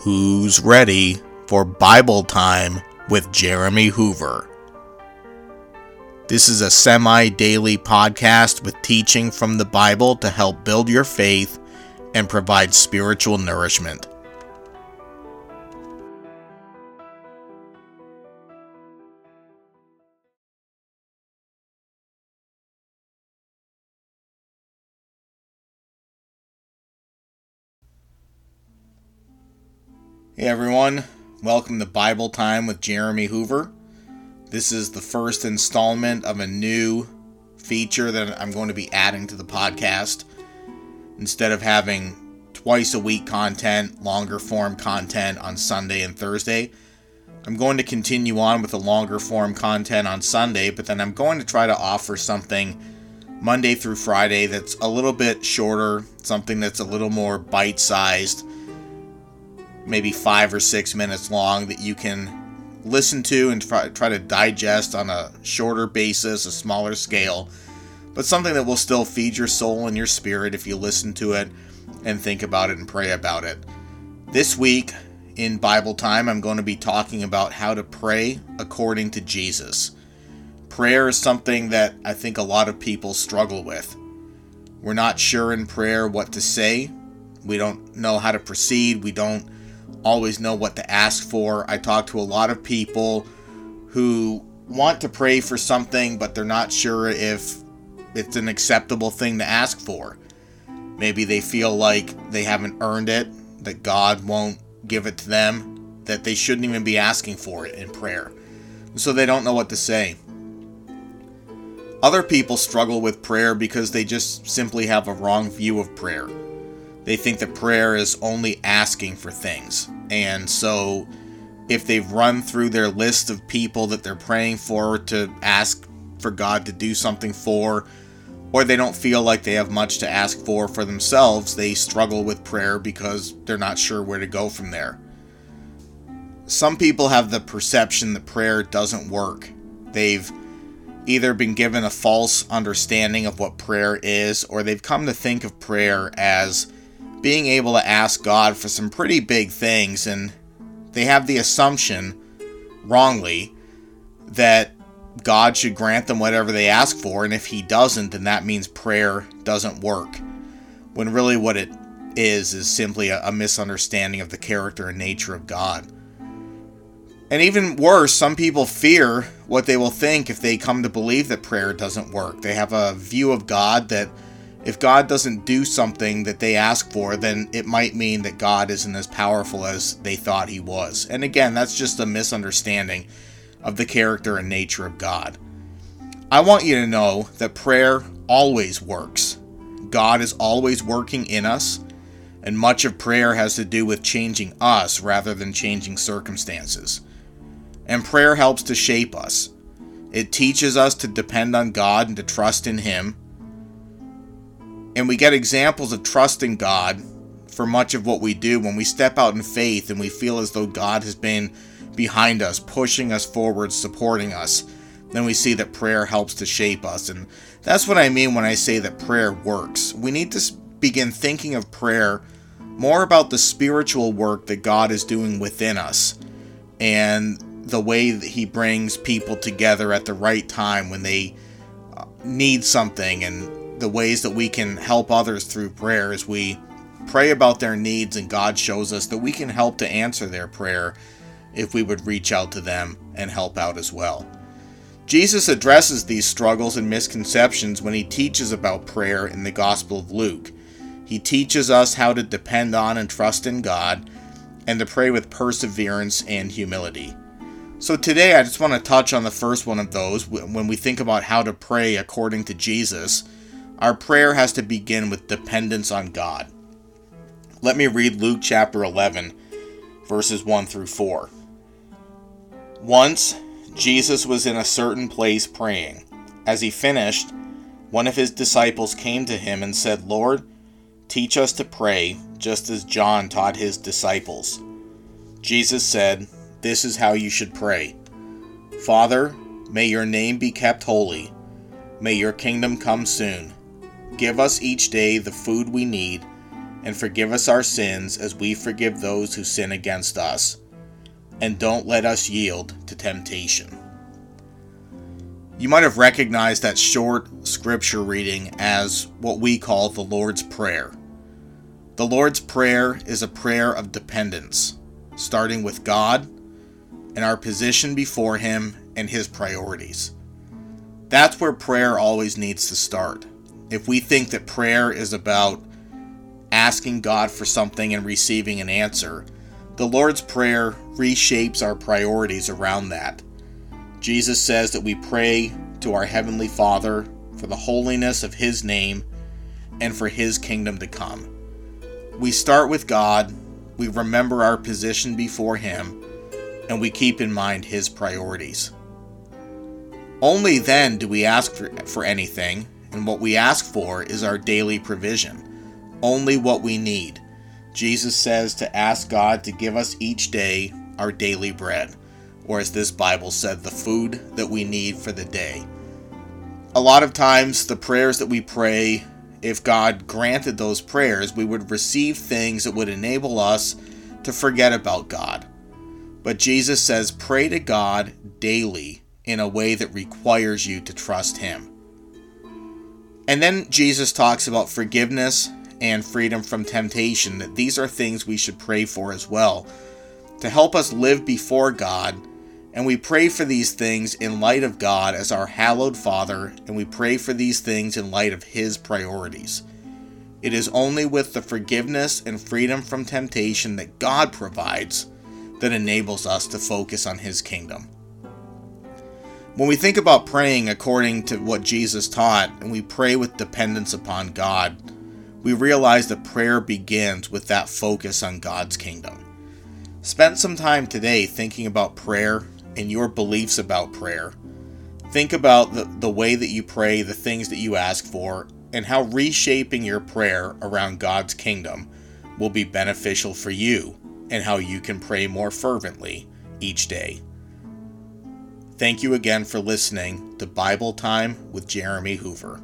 Who's ready for Bible Time with Jeremy Hoover? This is a semi-daily podcast with teaching from the Bible to help build your faith and provide spiritual nourishment. Hey everyone, welcome to Bible Time with Jeremy Hoover. This is the first installment of a new feature that I'm going to be adding to the podcast. Instead of having twice a week content, longer form content on Sunday and Thursday, I'm going to continue on with the longer form content on Sunday, but then I'm going to try to offer something Monday through Friday that's a little bit shorter, something that's a little more bite-sized, maybe 5 or 6 minutes long, that you can listen to and try to digest on a shorter basis, a smaller scale, but something that will still feed your soul and your spirit if you listen to it and think about it and pray about it. This week in Bible Time, I'm going to be talking about how to pray according to Jesus. Prayer is something that I think a lot of people struggle with. We're not sure in prayer what to say. We don't know how to proceed. We don't always know what to ask for. I talk to a lot of people who want to pray for something, but they're not sure if it's an acceptable thing to ask for. Maybe they feel like they haven't earned it, that God won't give it to them, that they shouldn't even be asking for it in prayer. So they don't know what to say. Other people struggle with prayer because they just simply have a wrong view of prayer. They think that prayer is only asking for things. And so if they've run through their list of people that they're praying for to ask for God to do something for, or they don't feel like they have much to ask for themselves, they struggle with prayer because they're not sure where to go from there. Some people have the perception that prayer doesn't work. They've either been given a false understanding of what prayer is, or they've come to think of prayer as being able to ask God for some pretty big things, and they have the assumption, wrongly, that God should grant them whatever they ask for, and if he doesn't, then that means prayer doesn't work. When really what it is simply a misunderstanding of the character and nature of God. And even worse, some people fear what they will think if they come to believe that prayer doesn't work. They have a view of God that if God doesn't do something that they ask for, then it might mean that God isn't as powerful as they thought he was. And again, that's just a misunderstanding of the character and nature of God. I want you to know that prayer always works. God is always working in us, and much of prayer has to do with changing us rather than changing circumstances. And prayer helps to shape us. It teaches us to depend on God and to trust in him. And we get examples of trusting God for much of what we do when we step out in faith and we feel as though God has been behind us, pushing us forward, supporting us. Then we see that prayer helps to shape us. And that's what I mean when I say that prayer works. We need to begin thinking of prayer more about the spiritual work that God is doing within us and the way that he brings people together at the right time when they need something, and the ways that we can help others through prayer as we pray about their needs, and God shows us that we can help to answer their prayer if we would reach out to them and help out as well. Jesus addresses these struggles and misconceptions when he teaches about prayer in the Gospel of Luke. He teaches us how to depend on and trust in God and to pray with perseverance and humility. So today I just want to touch on the first one of those. When we think about how to pray according to Jesus, our prayer has to begin with dependence on God. Let me read Luke chapter 11, verses 1 through 4. Once, Jesus was in a certain place praying. As he finished, one of his disciples came to him and said, "Lord, teach us to pray, just as John taught his disciples." Jesus said, "This is how you should pray. Father, may your name be kept holy. May your kingdom come soon. Give us each day the food we need, and forgive us our sins as we forgive those who sin against us. And don't let us yield to temptation." You might have recognized that short scripture reading as what we call the Lord's Prayer. The Lord's Prayer is a prayer of dependence, starting with God and our position before Him and His priorities. That's where prayer always needs to start. If we think that prayer is about asking God for something and receiving an answer, the Lord's Prayer reshapes our priorities around that. Jesus says that we pray to our Heavenly Father for the holiness of His name and for His kingdom to come. We start with God, we remember our position before Him, and we keep in mind His priorities. Only then do we ask for anything, and what we ask for is our daily provision, only what we need. Jesus says to ask God to give us each day our daily bread, or as this Bible said, the food that we need for the day. A lot of times, the prayers that we pray, if God granted those prayers, we would receive things that would enable us to forget about God. But Jesus says, pray to God daily in a way that requires you to trust Him. And then Jesus talks about forgiveness and freedom from temptation, that these are things we should pray for as well, to help us live before God. And we pray for these things in light of God as our hallowed Father, and we pray for these things in light of His priorities. It is only with the forgiveness and freedom from temptation that God provides that enables us to focus on His kingdom. When we think about praying according to what Jesus taught, and we pray with dependence upon God, we realize that prayer begins with that focus on God's kingdom. Spend some time today thinking about prayer and your beliefs about prayer. Think about the way that you pray, the things that you ask for, and how reshaping your prayer around God's kingdom will be beneficial for you and how you can pray more fervently each day. Thank you again for listening to Bible Time with Jeremy Hoover.